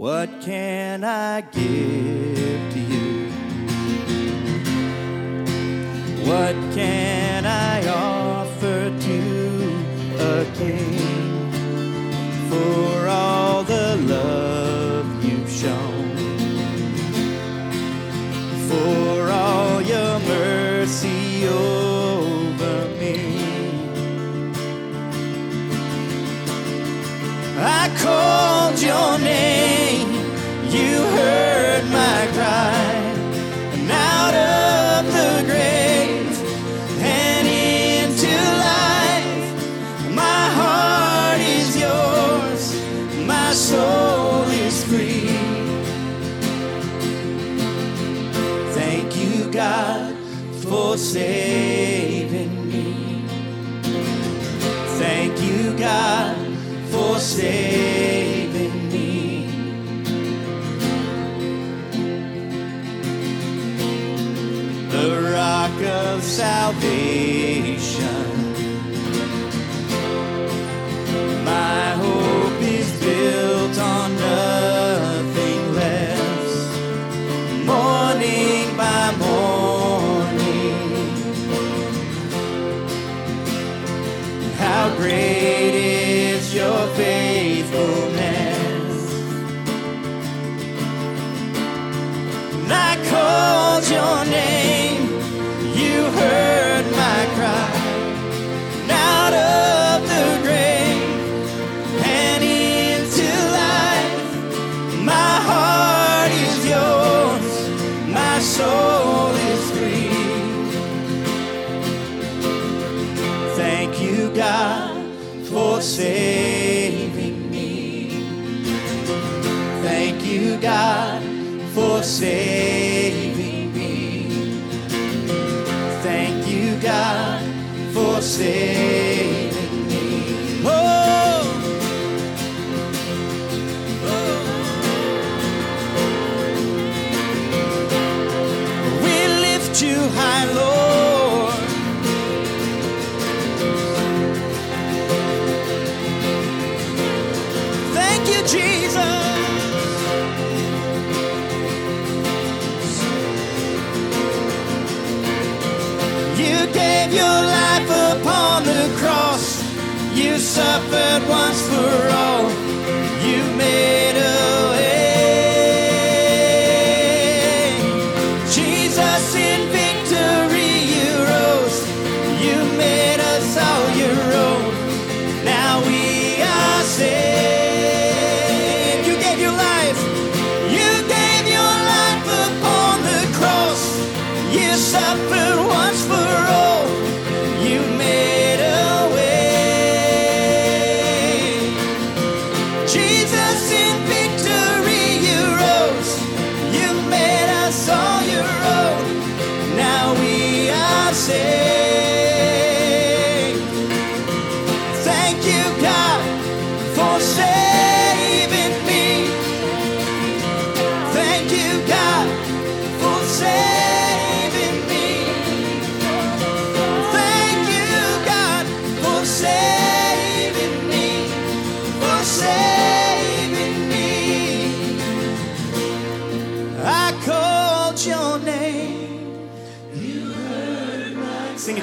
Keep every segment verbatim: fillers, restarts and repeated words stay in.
What can I give to you? What can I offer to a king for all the love you've shown, for all your mercy over me? I called your name. You heard my cry, and out of the grave and into life, my heart is yours, my soul is free. Thank you, God, for saving me. Thank you, God, for saving me. The rock of salvation, my hope is built on nothing less. Morning by morning, how great is your faithfulness. And I called your name. Saving me. Thank you, God, for saving me. Thank you, God, for saving me. Oh, oh. We lift you high, Lord. You suffered once for all. You made a way. Jesus, in victory you rose. You made us all your own. Now we are saved. You gave your life. You gave your life upon the cross. You suffered once for all. You made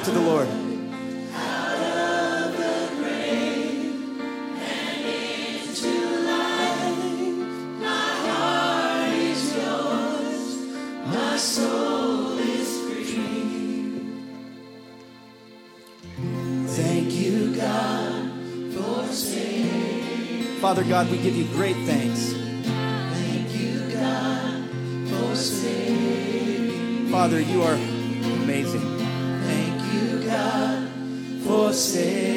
to the Lord. Out of the grave and into life, my heart is yours, my soul is free. Thank you, God, for saving me. Father God, we give you great thanks. Thank you, God, for saving me. Father, you are amazing. God, for saving me.